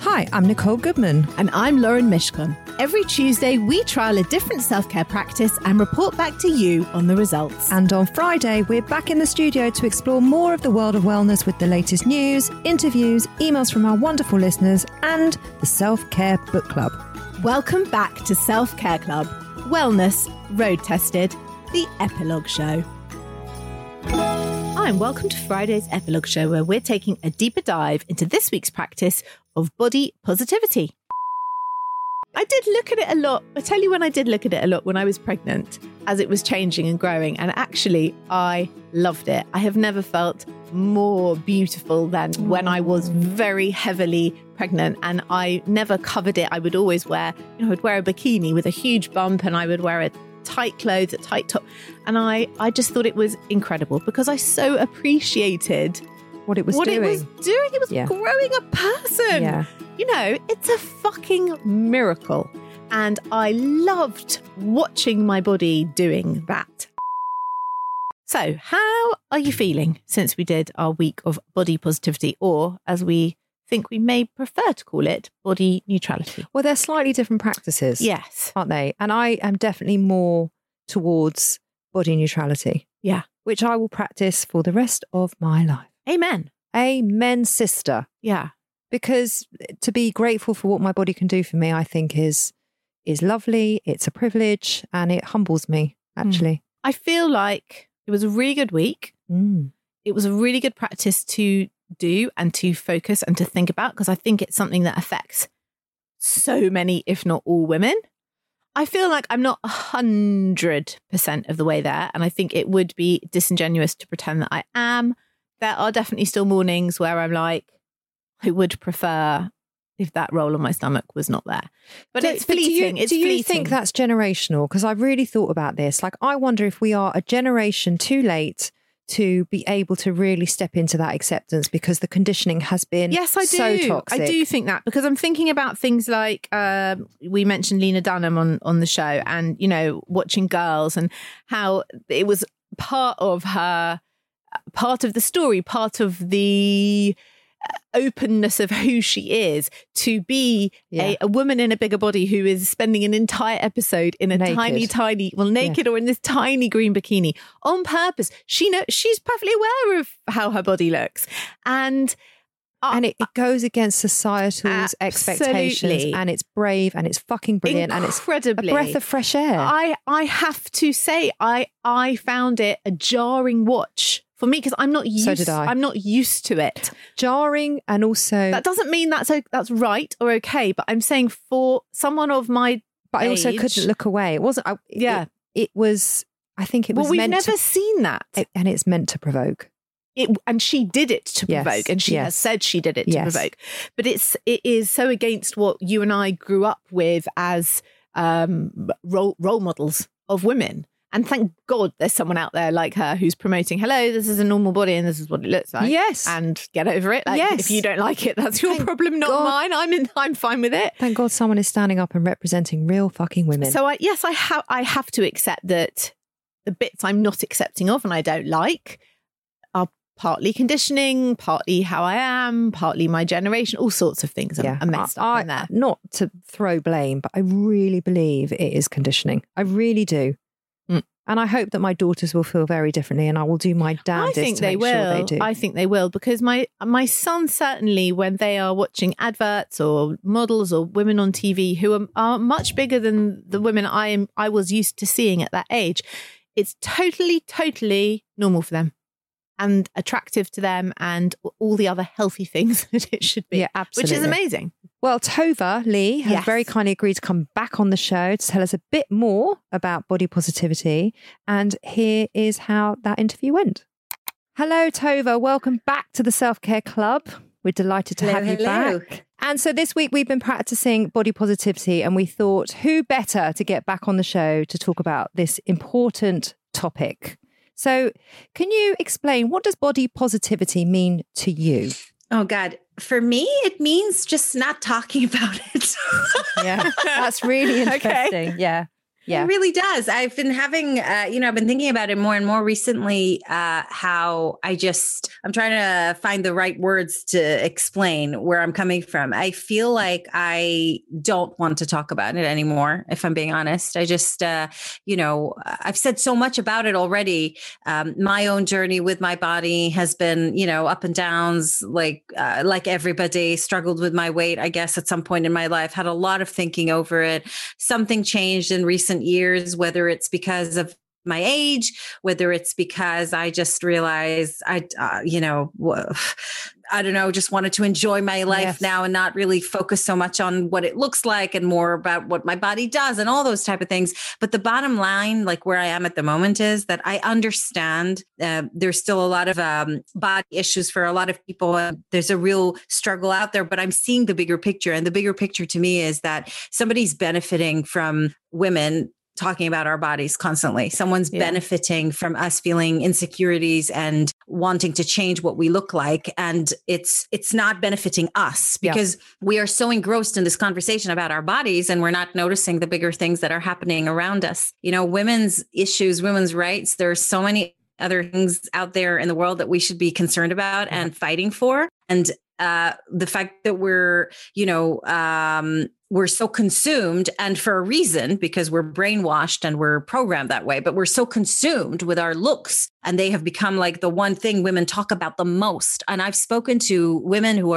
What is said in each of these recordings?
Hi, I'm Nicole Goodman. And I'm Lauren Mishkon. Every Tuesday, we trial a different self-care practice and report back to you on the results. And on Friday, we're back in the studio to explore more of the world of wellness with the latest news, interviews, emails from our wonderful listeners, and the Self-Care Book Club. Welcome back to Self-Care Club. Wellness, road tested, the epilogue show. Hi, and welcome to Friday's Epilogue Show, where we're taking a deeper dive into this week's practice of body positivity. I did look at it a lot. I tell you when I did look at it a lot, when I was pregnant, as it was changing and growing. And actually, I loved it. I have never felt more beautiful than when I was very heavily pregnant, and I never covered it. I would always wear, I would wear a bikini with a huge bump, and I would wear a tight clothes, a tight top. And I just thought it was incredible because I so appreciated what it was doing. It was growing a person. Yeah. It's a fucking miracle. And I loved watching my body doing that. So how are you feeling since we did our week of body positivity, or as we think we may prefer to call it, body neutrality? Well, they're slightly different practices. Yes. Aren't they? And I am definitely more towards body neutrality. Yeah. Which I will practice for the rest of my life. Amen. Amen, sister. Yeah. Because to be grateful for what my body can do for me, I think is lovely. It's a privilege, and it humbles me, actually. I feel like it was a really good week. It was a really good practice to do and to focus and to think about, because I think it's something that affects so many, if not all, women. I feel like I'm not 100% of the way there, and I think it would be disingenuous to pretend that I am. There are definitely still mornings where I'm like, I would prefer if that roll on my stomach was not there. But it's fleeting. Do you think that's generational? Because I really thought about this. Like, I wonder if we are a generation too late to be able to really step into that acceptance, because the conditioning has been so toxic. I do think that, because I'm thinking about things like we mentioned Lena Dunham on the show, and watching Girls, and how it was part of her, part of the story, part of the openness of who she is to be a woman in a bigger body who is spending an entire episode in a naked or in this tiny green bikini on purpose. She's perfectly aware of how her body looks, and it goes against societal's expectations, and it's brave, and it's fucking brilliant, and it's a breath of fresh air. I have to say, I found it a jarring watch for me, because I'm not used to it. Jarring, and also, that doesn't mean that's right or okay. But I'm saying for someone of my, but age, I also couldn't look away. It wasn't. It was. I think it was. Well, we've never seen that, and it's meant to provoke. And she did it to provoke, and she has said she did it to provoke. But it is so against what you and I grew up with as role models of women. And thank God there's someone out there like her who's promoting, hello, this is a normal body and this is what it looks like. Yes. And get over it. Like, yes. If you don't like it, that's your problem, not mine. I'm fine with it. Thank God someone is standing up and representing real fucking women. So, I have to accept that the bits I'm not accepting of and I don't like are partly conditioning, partly how I am, partly my generation, all sorts of things are messed up in there. Not to throw blame, but I really believe it is conditioning. I really do. And I hope that my daughters will feel very differently, and I will do my damnedest to make sure they do. I think they will, because my son certainly, when they are watching adverts or models or women on TV who are much bigger than the women I was used to seeing at that age, it's totally, totally normal for them and attractive to them and all the other healthy things that it should be. Yeah, absolutely. Which is amazing. Well, Tova Lee has very kindly agreed to come back on the show to tell us a bit more about body positivity. And here is how that interview went. Hello, Tova. Welcome back to the Self Care Club. We're delighted to have you back. And so this week we've been practicing body positivity, and we thought who better to get back on the show to talk about this important topic. So can you explain, what does body positivity mean to you? Oh, God. For me, it means just not talking about it. Yeah, that's really interesting. Okay. Yeah. Yeah. It really does. I've been having, I've been thinking about it more and more recently, how I'm trying to find the right words to explain where I'm coming from. I feel like I don't want to talk about it anymore, if I'm being honest. I just, I've said so much about it already. My own journey with my body has been, up and downs, like everybody. Struggled with my weight, I guess, at some point in my life, had a lot of thinking over it. Something changed in recent years, whether it's because of my age, whether it's because I just realized I just wanted to enjoy my life now and not really focus so much on what it looks like and more about what my body does and all those type of things. But the bottom line, like where I am at the moment, is that I understand there's still a lot of body issues for a lot of people. There's a real struggle out there, but I'm seeing the bigger picture. And the bigger picture to me is that somebody's benefiting from women talking about our bodies constantly. Someone's benefiting from us feeling insecurities and wanting to change what we look like. And it's not benefiting us because we are so engrossed in this conversation about our bodies and we're not noticing the bigger things that are happening around us. Women's issues, women's rights, there's so many other things out there in the world that we should be concerned about and fighting for. And the fact that we're so consumed, and for a reason, because we're brainwashed and we're programmed that way, but we're so consumed with our looks, and they have become like the one thing women talk about the most. And I've spoken to women who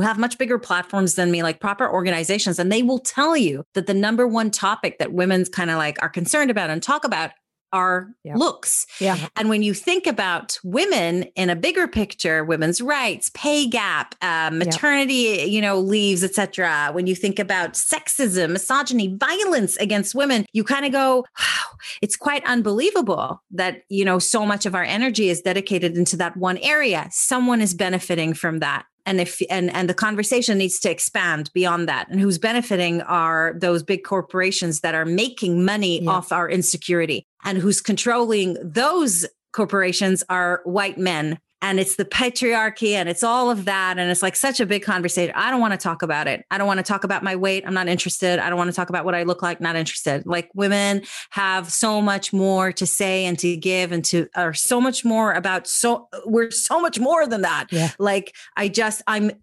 have much bigger platforms than me, like proper organizations, and they will tell you that the number one topic that women's kind of like are concerned about and talk about our looks. Yeah. And when you think about women in a bigger picture, women's rights, pay gap, maternity, leaves, etc. When you think about sexism, misogyny, violence against women, you kind of go, wow, it's quite unbelievable that, so much of our energy is dedicated into that one area. Someone is benefiting from that. And and the conversation needs to expand beyond that. And who's benefiting are those big corporations that are making money off our insecurity, and who's controlling those corporations are white men. And it's the patriarchy and it's all of that. And it's like such a big conversation. I don't want to talk about it. I don't want to talk about my weight. I'm not interested. I don't want to talk about what I look like. Not interested. Like, women have so much more to say and to give and are so much more about. So we're so much more than that. Yeah. Like, I'm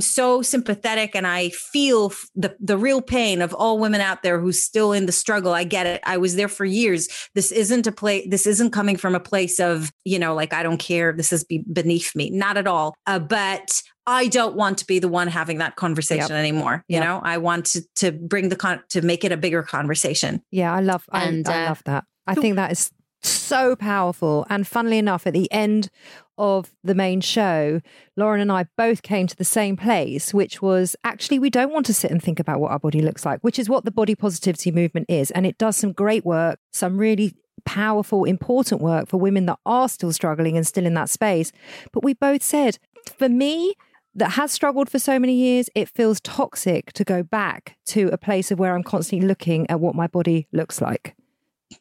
so sympathetic, and I feel the real pain of all women out there who's still in the struggle. I get it. I was there for years. This isn't coming from a place of, I don't care. This is beneath me. Not at all. But I don't want to be the one having that conversation anymore. You know, I want to bring to make it a bigger conversation. Yeah. I love that. I think that is so powerful. And funnily enough, at the end of the main show, Lauren and I both came to the same place, which was actually, we don't want to sit and think about what our body looks like, which is what the body positivity movement is. And it does some great work, some really powerful, important work for women that are still struggling and still in that space. But we both said, for me, that has struggled for so many years, it feels toxic to go back to a place of where I'm constantly looking at what my body looks like.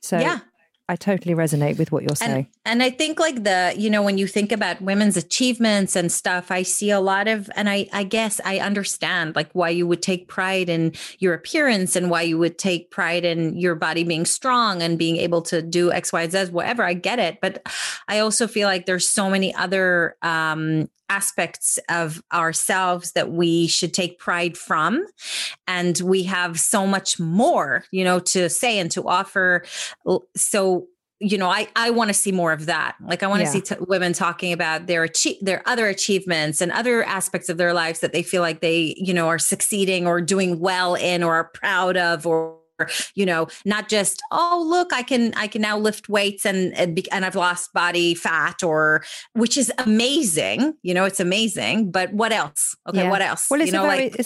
So I totally resonate with what you're saying. And I think like when you think about women's achievements and stuff, I see a lot of, and I guess I understand like why you would take pride in your appearance and why you would take pride in your body being strong and being able to do X, Y, Z, whatever. I get it. But I also feel like there's so many other aspects of ourselves that we should take pride from. And we have so much more, to say and to offer. So you know, I want to see more of that. Like, I want to see women talking about their other achievements and other aspects of their lives that they feel like they, you know, are succeeding or doing well in, or are proud of, or, you know, not just, oh, look, I can now lift weights and I've lost body fat, or, which is amazing. You know, it's amazing, but what else? Okay. Yeah. What else? Well, it's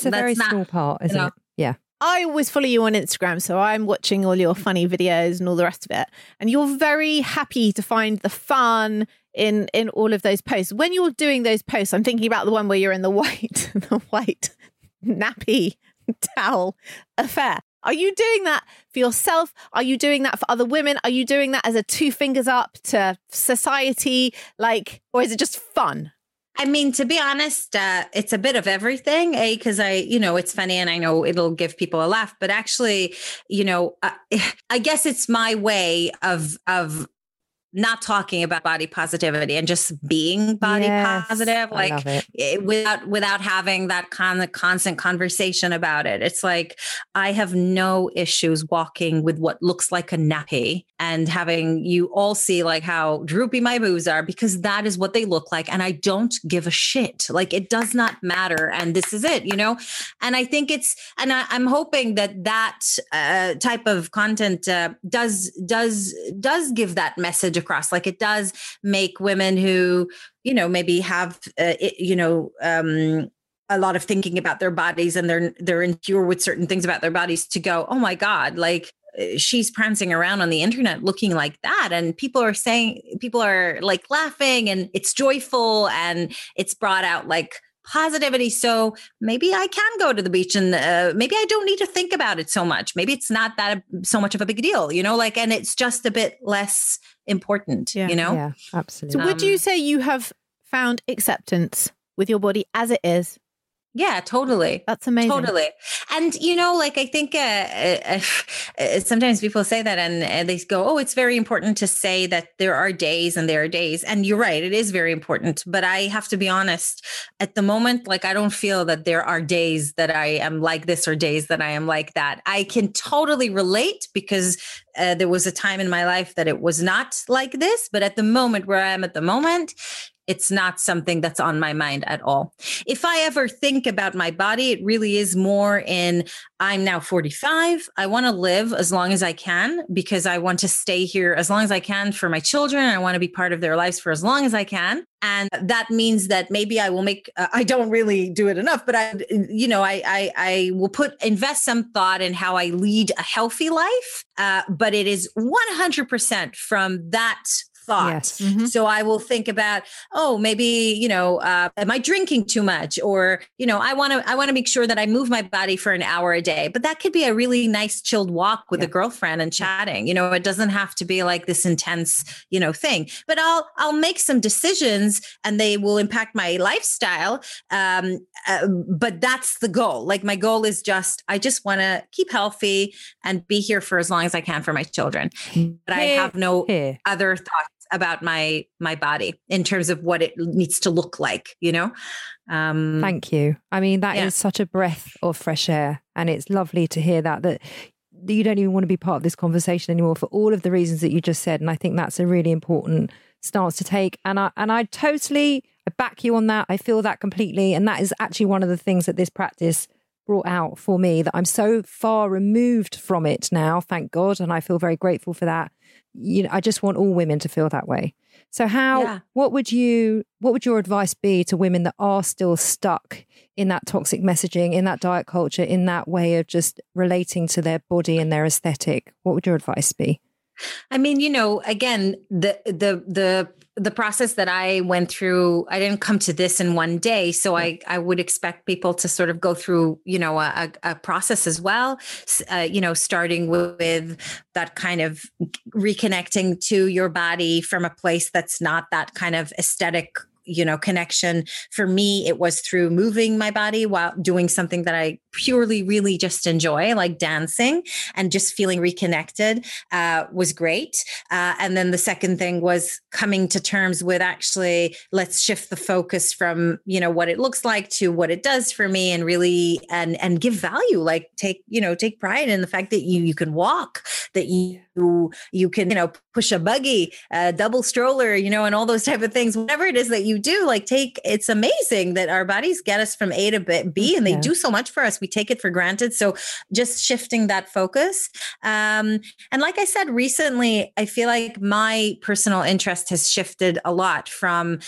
a very small part, isn't it? Yeah. I always follow you on Instagram, so I'm watching all your funny videos and all the rest of it. And you're very happy to find the fun in all of those posts. When you're doing those posts, I'm thinking about the one where you're in the white nappy towel affair. Are you doing that for yourself? Are you doing that for other women? Are you doing that as a two fingers up to society? Like, or is it just fun? I mean, to be honest, it's a bit of everything, because it's funny and I know it'll give people a laugh, but actually, you know, I guess it's my way of not talking about body positivity and just being body positive, like without having that kind of constant conversation about it. It's like, I have no issues walking with what looks like a nappy and having you all see like how droopy my boobs are, because that is what they look like. And I don't give a shit. Like, it does not matter. And this is it, you know? And I think I'm hoping that type of content does give that message across. Like, it does make women who, you know, maybe have, a lot of thinking about their bodies and they're insecure with certain things about their bodies, to go, oh my God, like, she's prancing around on the internet looking like that. And people are like laughing, and it's joyful, and it's brought out like positivity. So maybe I can go to the beach and maybe I don't need to think about it so much. Maybe it's not that so much of a big deal, you know, like, and it's just a bit less important, you know? Yeah, absolutely. So would you say you have found acceptance with your body as it is? Yeah, totally. That's amazing. Totally. And, you know, like, I think sometimes people say that and they go, oh, it's very important to say that there are days. And you're right. It is very important. But I have to be honest, at the moment, like, I don't feel that there are days that I am like this or days that I am like that. I can totally relate, because there was a time in my life that it was not like this. But at the moment, where I am at the moment, it's not something that's on my mind at all. If I ever think about my body, it really is more in, I'm now 45. I want to live as long as I can, because I want to stay here as long as I can for my children. I want to be part of their lives for as long as I can. And that means that maybe I will make, I don't really do it enough, but I will invest some thought in how I lead a healthy life. But it is 100% from that thought. Yes. Mm-hmm. So I will think about, oh, maybe, you know, am I drinking too much? Or, you know, I want to make sure that I move my body for an hour a day, but that could be a really nice chilled walk with a girlfriend and chatting, you know, it doesn't have to be like this intense, you know, thing, but I'll make some decisions and they will impact my lifestyle. But that's the goal. Like, my goal is I just want to keep healthy and be here for as long as I can for my children. But I have no other thoughts about my body in terms of what it needs to look like, you know? Thank you. I mean, that is such a breath of fresh air. And it's lovely to hear that you don't even want to be part of this conversation anymore, for all of the reasons that you just said. And I think that's a really important stance to take. And I totally back you on that. I feel that completely. And that is actually one of the things that this practice brought out for me, that I'm so far removed from it now, thank God. And I feel very grateful for that. You know, I just want all women to feel that way. So what would your advice be to women that are still stuck in that toxic messaging, in that diet culture, in that way of just relating to their body and their aesthetic? What would your advice be? I mean, you know, again, the process that I went through, I didn't come to this in one day. So I would expect people to sort of go through, you know, a process as well, you know, starting with that kind of reconnecting to your body from a place that's not that kind of aesthetic you know, connection. For me, it was through moving my body while doing something that I purely really just enjoy, like dancing, and just feeling reconnected was great. And then the second thing was coming to terms with, actually, let's shift the focus from, you know, what it looks like to what it does for me, and really, and give value, like take pride in the fact that you can walk, that you can, you know, push a buggy, a double stroller, you know, and all those type of things, whatever it is that you do, like it's amazing that our bodies get us from A to B, and they do so much for us. We take it for granted. So just shifting that focus. And like I said, recently, I feel like my personal interest has shifted a lot from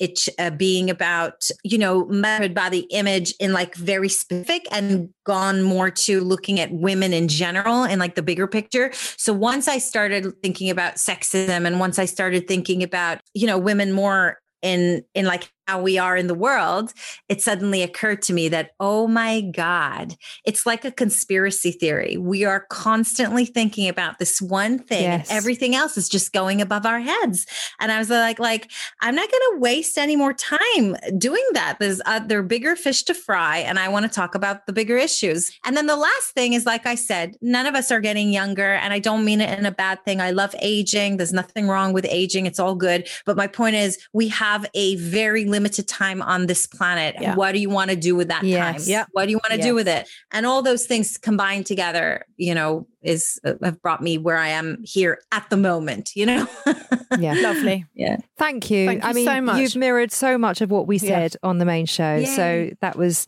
it being about, you know, motherhood, body image in like very specific, and gone more to looking at women in general and like the bigger picture. So once I started thinking about sexism, and once I started thinking about, you know, women more in like how we are in the world, it suddenly occurred to me that, oh my God, it's like a conspiracy theory. We are constantly thinking about this one thing. Yes. And everything else is just going above our heads. And I was like, I'm not going to waste any more time doing that. There's there are bigger fish to fry, and I want to talk about the bigger issues. And then the last thing is, like I said, none of us are getting younger, and I don't mean it in a bad thing. I love aging. There's nothing wrong with aging. It's all good. But my point is, we have a very limited time on this planet. Yeah. What do you want to do with that time? Yeah. What do you want to do with it? And all those things combined together, you know, have brought me where I am here at the moment, you know? Yeah. Lovely. Yeah. Thank you. Thank you so much. You've mirrored so much of what we said on the main show. Yay. So that was...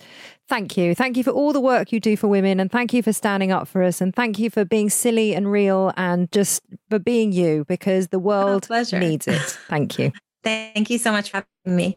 Thank you. Thank you for all the work you do for women, and thank you for standing up for us, and thank you for being silly and real, and just for being you, because the world needs it. Thank you. Thank you so much for having me.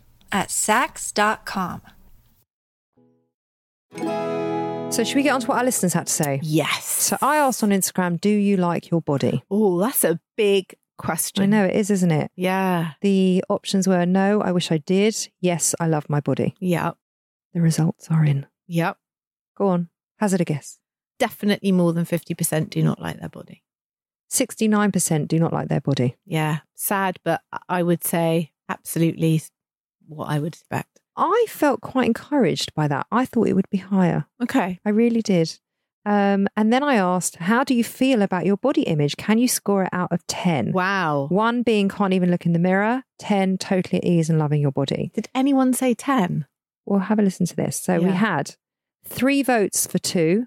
at Saks.com. So should we get on to what our listeners had to say? Yes. So I asked on Instagram, do you like your body? Oh, that's a big question. I know it is, isn't it? Yeah. The options were no, I wish I did. Yes, I love my body. Yeah. The results are in. Yep. Go on. Hazard a guess. Definitely more than 50% do not like their body. 69% do not like their body. Yeah. Sad, but I would say absolutely what I would expect. I felt quite encouraged by that. I thought it would be higher. Okay. I really did. And then I asked, how do you feel about your body image? Can you score it out of 10? Wow. 1 being can't even look in the mirror, 10 totally at ease and loving your body. Did anyone say 10? Well, have a listen to this. So we had 3 votes for 2,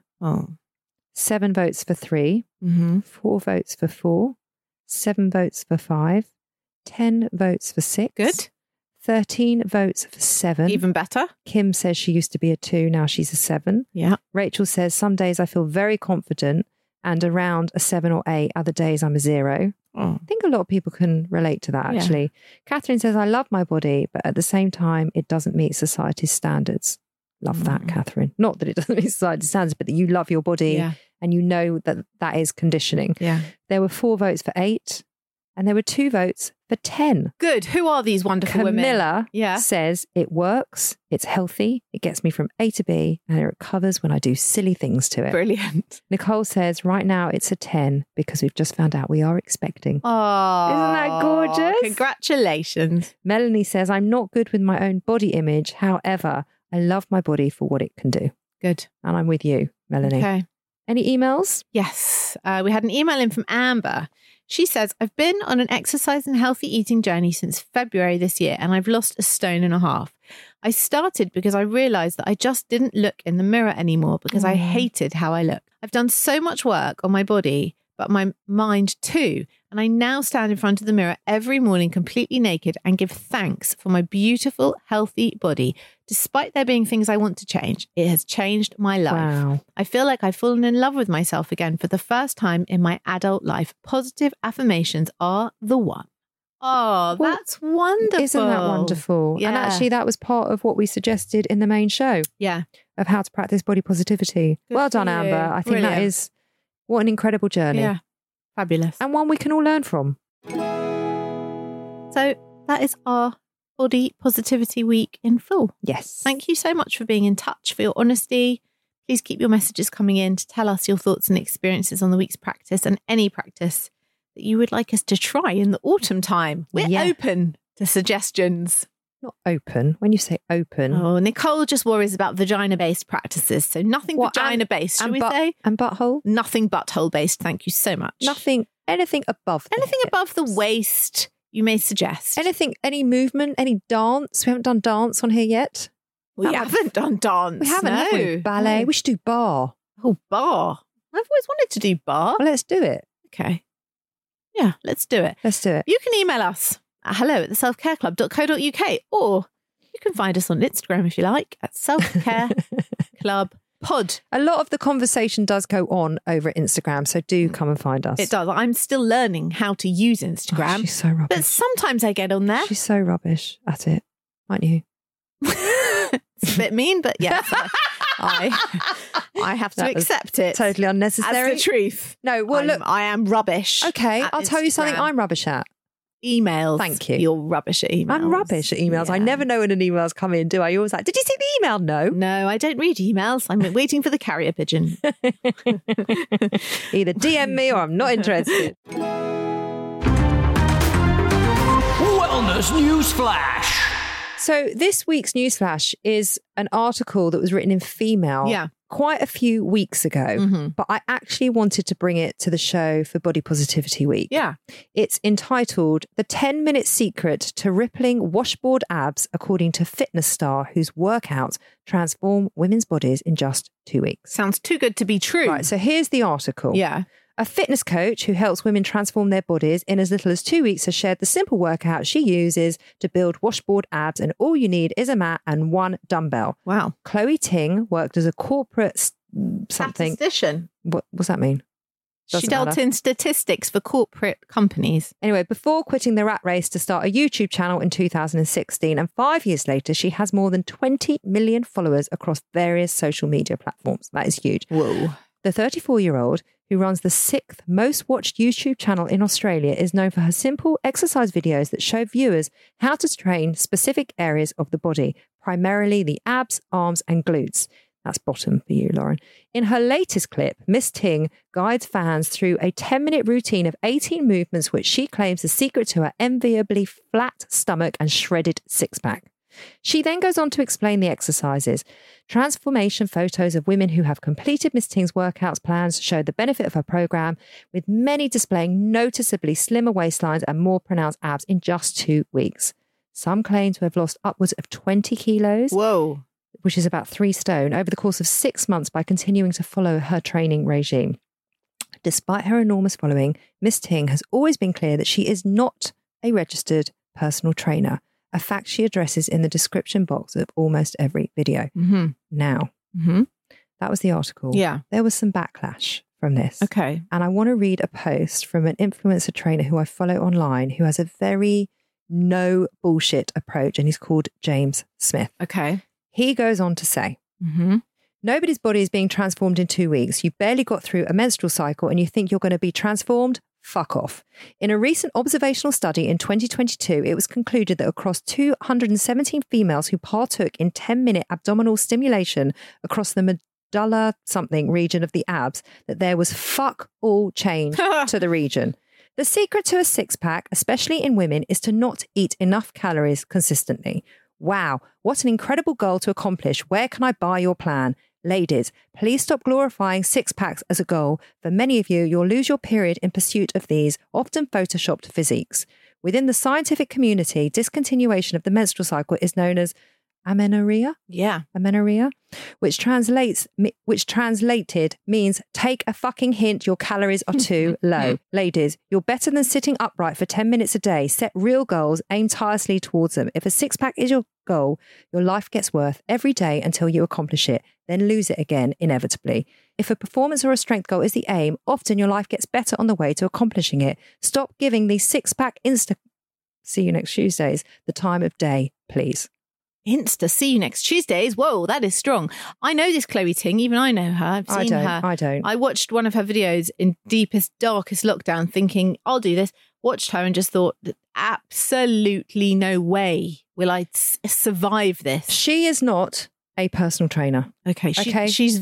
7 votes for 3, 4 votes for 4, 7 votes for 5, 10 votes for 6. Good. 13 votes for 7. Even better. Kim says she used to be a 2, now she's a 7. Yeah. Rachel says, some days I feel very confident and around a 7 or 8, other days I'm a 0. Oh. I think a lot of people can relate to that, actually. Yeah. Catherine says, I love my body, but at the same time, it doesn't meet society's standards. Love that, Catherine. Not that it doesn't meet society's standards, but that you love your body and you know that that is conditioning. Yeah. There were 4 votes for 8. And there were 2 votes for 10. Good. Who are these wonderful women? Camilla says it works, it's healthy, it gets me from A to B, and it recovers when I do silly things to it. Brilliant. Nicole says right now it's a 10 because we've just found out we are expecting. Oh, isn't that gorgeous? Congratulations. Melanie says I'm not good with my own body image. However, I love my body for what it can do. Good. And I'm with you, Melanie. Okay. Any emails? Yes. We had an email in from Amber. She says, I've been on an exercise and healthy eating journey since February this year, and I've lost a 1.5 stones. I started because I realised that I just didn't look in the mirror anymore because I hated how I looked. I've done so much work on my body, but my mind too. And I now stand in front of the mirror every morning completely naked and give thanks for my beautiful, healthy body. Despite there being things I want to change, it has changed my life. Wow. I feel like I've fallen in love with myself again for the first time in my adult life. Positive affirmations are the one. Oh, well, that's wonderful. Isn't that wonderful? Yeah. And actually that was part of what we suggested in the main show. Yeah. Of how to practice body positivity. Good well done, Amber. I think Brilliant. That is, what an incredible journey. Yeah. Fabulous. And one we can all learn from. So that is our Body Positivity Week in full. Yes. Thank you so much for being in touch, for your honesty. Please keep your messages coming in to tell us your thoughts and experiences on the week's practice and any practice that you would like us to try in the autumn time. We're open to suggestions. Not open. When you say open. Oh, Nicole just worries about vagina-based practices. So nothing vagina-based, shall we say? And butthole? Nothing butthole-based. Thank you so much. Nothing, anything above the Anything hips. Above the waist, you may suggest. Anything, any movement, any dance. We haven't done dance on here yet. We haven't done dance. We haven't, have we? Ballet. No. We should do bar. Oh, bar. I've always wanted to do bar. Well, let's do it. Okay. Yeah, let's do it. Let's do it. You can email us. hello@theselfcareclub.co.uk, or you can find us on Instagram if you like at selfcareclubpod. A lot of the conversation does go on over Instagram, so do come and find us. It does. I'm still learning how to use Instagram. Oh, she's so rubbish. But sometimes I get on there. She's so rubbish at it, aren't you? It's a bit mean, but yeah. I have to accept it. Totally unnecessary. As the truth. No, well, look. I am rubbish. Okay, I'll tell you something I'm rubbish at. Emails. Thank you. You're rubbish at emails. I'm rubbish at emails. Yeah. I never know when an email's come in, do I? You're always like, did you see the email? No. No, I don't read emails. I'm waiting for the carrier pigeon. Either DM me or I'm not interested. Wellness Newsflash. So this week's Newsflash is an article that was written in Female quite a few weeks ago, but I actually wanted to bring it to the show for Body Positivity Week. Yeah. It's entitled, The 10-Minute Secret to Rippling Washboard Abs According to Fitness Star Whose Workouts Transform Women's Bodies in Just 2 weeks. Sounds too good to be true. Right, so here's the article. Yeah. A fitness coach who helps women transform their bodies in as little as 2 weeks has shared the simple workout she uses to build washboard abs, and all you need is a mat and one dumbbell. Wow. Chloe Ting worked as a corporate something. Statistician. What does that mean? Doesn't she dealt matter. In statistics for corporate companies. Anyway, before quitting the rat race to start a YouTube channel in 2016, and 5 years later, she has more than 20 million followers across various social media platforms. That is huge. Whoa. The 34-year-old, who runs the 6th most watched YouTube channel in Australia, is known for her simple exercise videos that show viewers how to train specific areas of the body, primarily the abs, arms and glutes. That's bottom for you, Lauren. In her latest clip, Miss Ting guides fans through a 10-minute routine of 18 movements, which she claims is the secret to her enviably flat stomach and shredded six-pack. She then goes on to explain the exercises. Transformation photos of women who have completed Miss Ting's workouts plans show the benefit of her program, with many displaying noticeably slimmer waistlines and more pronounced abs in just 2 weeks. Some claim to have lost upwards of 20 kilos, Whoa. Which is about 3 stone, over the course of 6 months by continuing to follow her training regime. Despite her enormous following, Miss Ting has always been clear that she is not a registered personal trainer, a fact she addresses in the description box of almost every video. Mm-hmm. Now, mm-hmm. that was the article. Yeah. There was some backlash from this. Okay. And I want to read a post from an influencer trainer who I follow online who has a very no bullshit approach, and he's called James Smith. Okay. He goes on to say, mm-hmm. nobody's body is being transformed in 2 weeks. You barely got through a menstrual cycle and you think you're going to be transformed? Fuck off. In a recent observational study in 2022, it was concluded that across 217 females who partook in 10-minute abdominal stimulation across the medulla something region of the abs, that there was fuck all change to the region. The secret to a six-pack, especially in women, is to not eat enough calories consistently. Wow, what an incredible goal to accomplish. Where can I buy your plan? Ladies, please stop glorifying six-packs as a goal. For many of you, you'll lose your period in pursuit of these, often photoshopped physiques. Within the scientific community, discontinuation of the menstrual cycle is known as amenorrhea. Yeah. Amenorrhea, which translated means take a fucking hint, your calories are too low. Ladies, you're better than sitting upright for 10 minutes a day. Set real goals, aim tirelessly towards them. If a six-pack is your goal, your life gets worse every day until you accomplish it, then lose it again, inevitably. If a performance or a strength goal is the aim, often your life gets better on the way to accomplishing it. Stop giving these six-pack see you next Tuesdays the time of day, please. See you next Tuesdays. Whoa, that is strong. I know this Chloe Ting. Even I know her. I've seen her. I watched one of her videos in deepest, darkest lockdown thinking, I'll do this. Watched her and just thought, absolutely no way will I survive this. She is not a personal trainer. Okay. She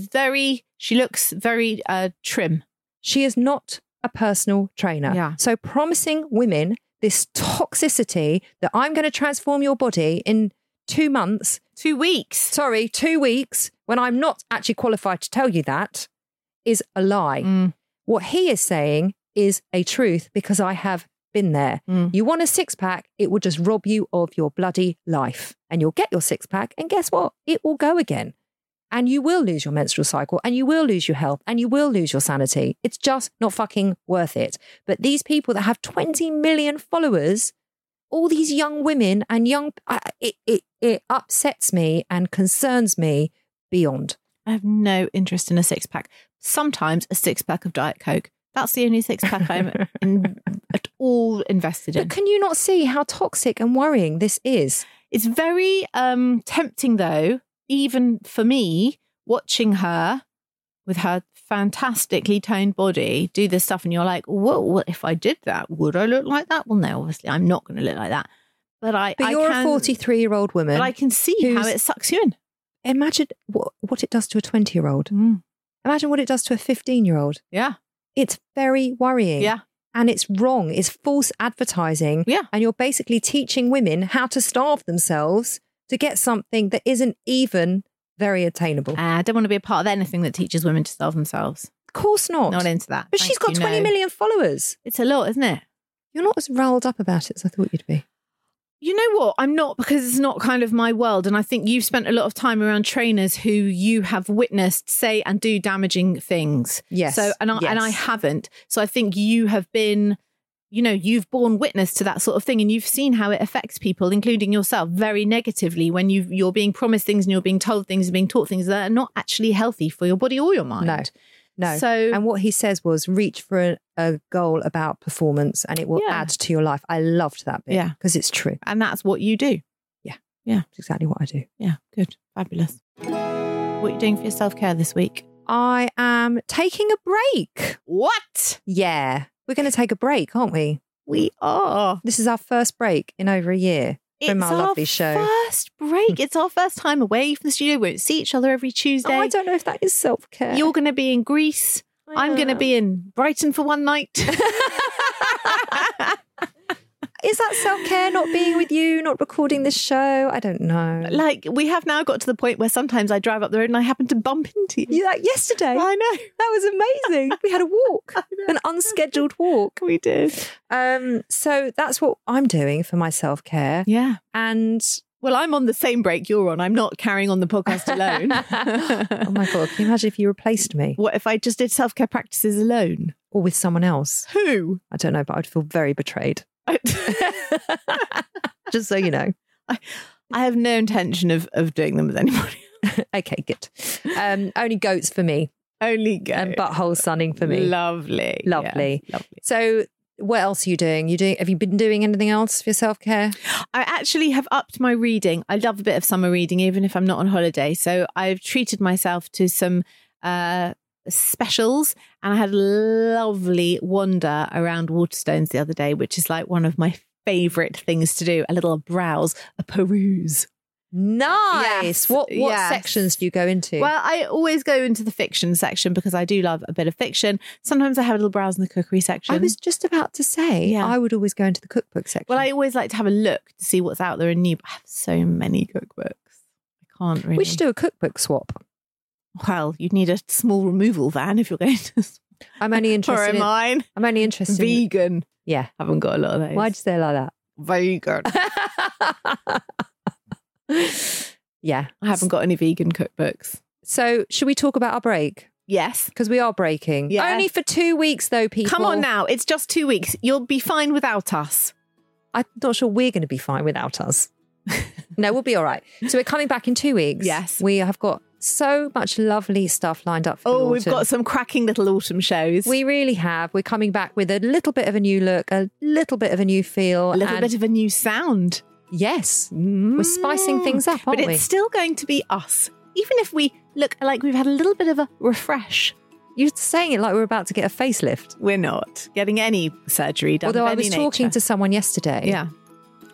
looks very trim. She is not a personal trainer. Yeah. So promising women this toxicity that I'm going to transform your body in 2 months. 2 weeks. 2 weeks, when I'm not actually qualified to tell you that, is a lie. Mm. What he is saying is a truth, because I have been there. Mm. You want a six-pack, it will just rob you of your bloody life. And you'll get your six-pack, and guess what? It will go again. And you will lose your menstrual cycle, and you will lose your health, and you will lose your sanity. It's just not fucking worth it. But these people that have 20 million followers, all these young women and young, it upsets me and concerns me beyond. I have no interest in a six-pack. Sometimes a six-pack of Diet Coke. That's the only six-pack I'm at all invested in. But can you not see how toxic and worrying this is? It's very tempting, though, even for me, watching her with her fantastically toned body do this stuff, and you're like, whoa, if I did that, would I look like that? Well, no, obviously I'm not going to look like that, but you're a 43-year-old woman, but I can see how it sucks you in. Imagine what it does to a 20-year-old. Mm. Imagine what it does to a 15-year-old. Yeah, it's very worrying. Yeah. And it's wrong. It's false advertising. Yeah. And you're basically teaching women how to starve themselves to get something that isn't even very attainable. I don't want to be a part of anything that teaches women to starve themselves. Of course not. Not into that. But she's got 20 million followers. It's a lot, isn't it? You're not as riled up about it as I thought you'd be. You know what? I'm not, because it's not kind of my world. And I think you've spent a lot of time around trainers who you have witnessed say and do damaging things. Yes. And I haven't. So I think you have been, you've borne witness to that sort of thing, and you've seen how it affects people, including yourself, very negatively when you're being promised things and you're being told things and being taught things that are not actually healthy for your body or your mind. No. So, and what he says was, reach for a goal about performance and it will add to your life. I loved that bit because it's true. And that's what you do. Yeah. Yeah. It's exactly what I do. Yeah. Good. Fabulous. What are you doing for your self-care this week? I am taking a break. What? Yeah. We're going to take a break, aren't we? We are. This is our first break in over a year from our lovely show. First break. It's our first time away from the studio. We won't see each other every Tuesday. Oh, I don't know if that is self-care. You're going to be in Greece. I'm going to be in Brighton for one night. Is that self-care, not being with you, not recording this show? I don't know. Like, we have now got to the point where sometimes I drive up the road and I happen to bump into you. You like yesterday. I know. That was amazing. We had a walk, an unscheduled walk. We did. So that's what I'm doing for my self-care. Yeah. And... well, I'm on the same break you're on. I'm not carrying on the podcast alone. Oh my God. Can you imagine if you replaced me? What if I just did self-care practices alone? Or with someone else? Who? I don't know, but I'd feel very betrayed. Just so you know. I have no intention of doing them with anybody. Okay, good. Only goats for me. Only goats. And butthole sunning for me. Lovely. Lovely. Yeah, lovely. So what else are you doing? Have you been doing anything else for your self-care? I actually have upped my reading. I love a bit of summer reading, even if I'm not on holiday. So I've treated myself to some specials, and I had a lovely wander around Waterstones the other day, which is like one of my favourite things to do. A little browse, a peruse. Nice. Yes. What sections do you go into? Well, I always go into the fiction section because I do love a bit of fiction. Sometimes I have a little browse in the cookery section. I was just about to say, I would always go into the cookbook section. Well, I always like to have a look to see what's out there and new. But I have so many cookbooks. I can't really. We should do a cookbook swap. Well, you'd need a small removal van if you're going to. I'm only interested in mine. I'm only interested vegan. Yeah, haven't got a lot of those. Why'd you say it like that? Vegan. Yeah, I haven't got any vegan cookbooks. So should we talk about our break? Yes, because we are breaking. Yes. Only for 2 weeks though, people. Come on now, it's just 2 weeks. You'll be fine without us. I'm not sure we're going to be fine without us. No, we'll be all right. So we're coming back in 2 weeks. Yes, we have got so much lovely stuff lined up for the autumn. We've got some cracking little autumn shows. We really have. We're coming back with a little bit of a new look, a little bit of a new feel, a little bit of a new sound. Yes. We're spicing things up, aren't we? But it's still going to be us. Even if we look like we've had a little bit of a refresh. You're saying it like we're about to get a facelift. We're not getting any surgery done. Although I was talking to someone yesterday. Yeah.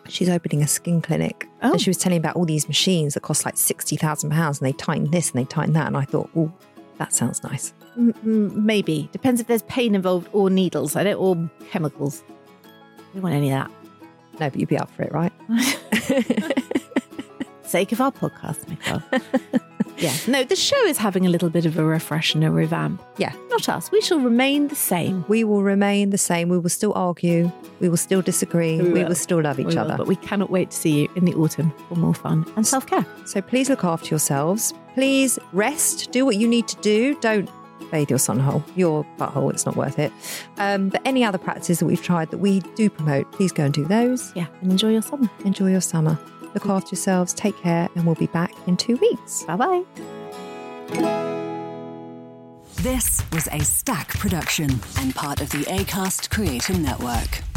She's opening a skin clinic. Oh. And she was telling me about all these machines that cost like £60,000 and they tighten this and they tighten that. And I thought, oh, that sounds nice. Maybe. Depends if there's pain involved or needles. I don't, or chemicals. I don't want any of that. No, but you'd be up for it, right? Sake of our podcast, Nicole. Yeah. No, the show is having a little bit of a refresh and a revamp. Yeah. Not us. We shall remain the same. We will remain the same. We will still argue. We will still disagree. We will still love each other. But we cannot wait to see you in the autumn for more fun and self-care. So please look after yourselves. Please rest. Do what you need to do. Don't bathe your sunhole, your butthole, it's not worth it. But any other practices that we've tried that we do promote, please go and do those. Yeah, and enjoy your summer. Enjoy your summer. Look after yourselves, take care, and we'll be back in 2 weeks. Bye-bye. This was a Stack production and part of the Acast Creator Network.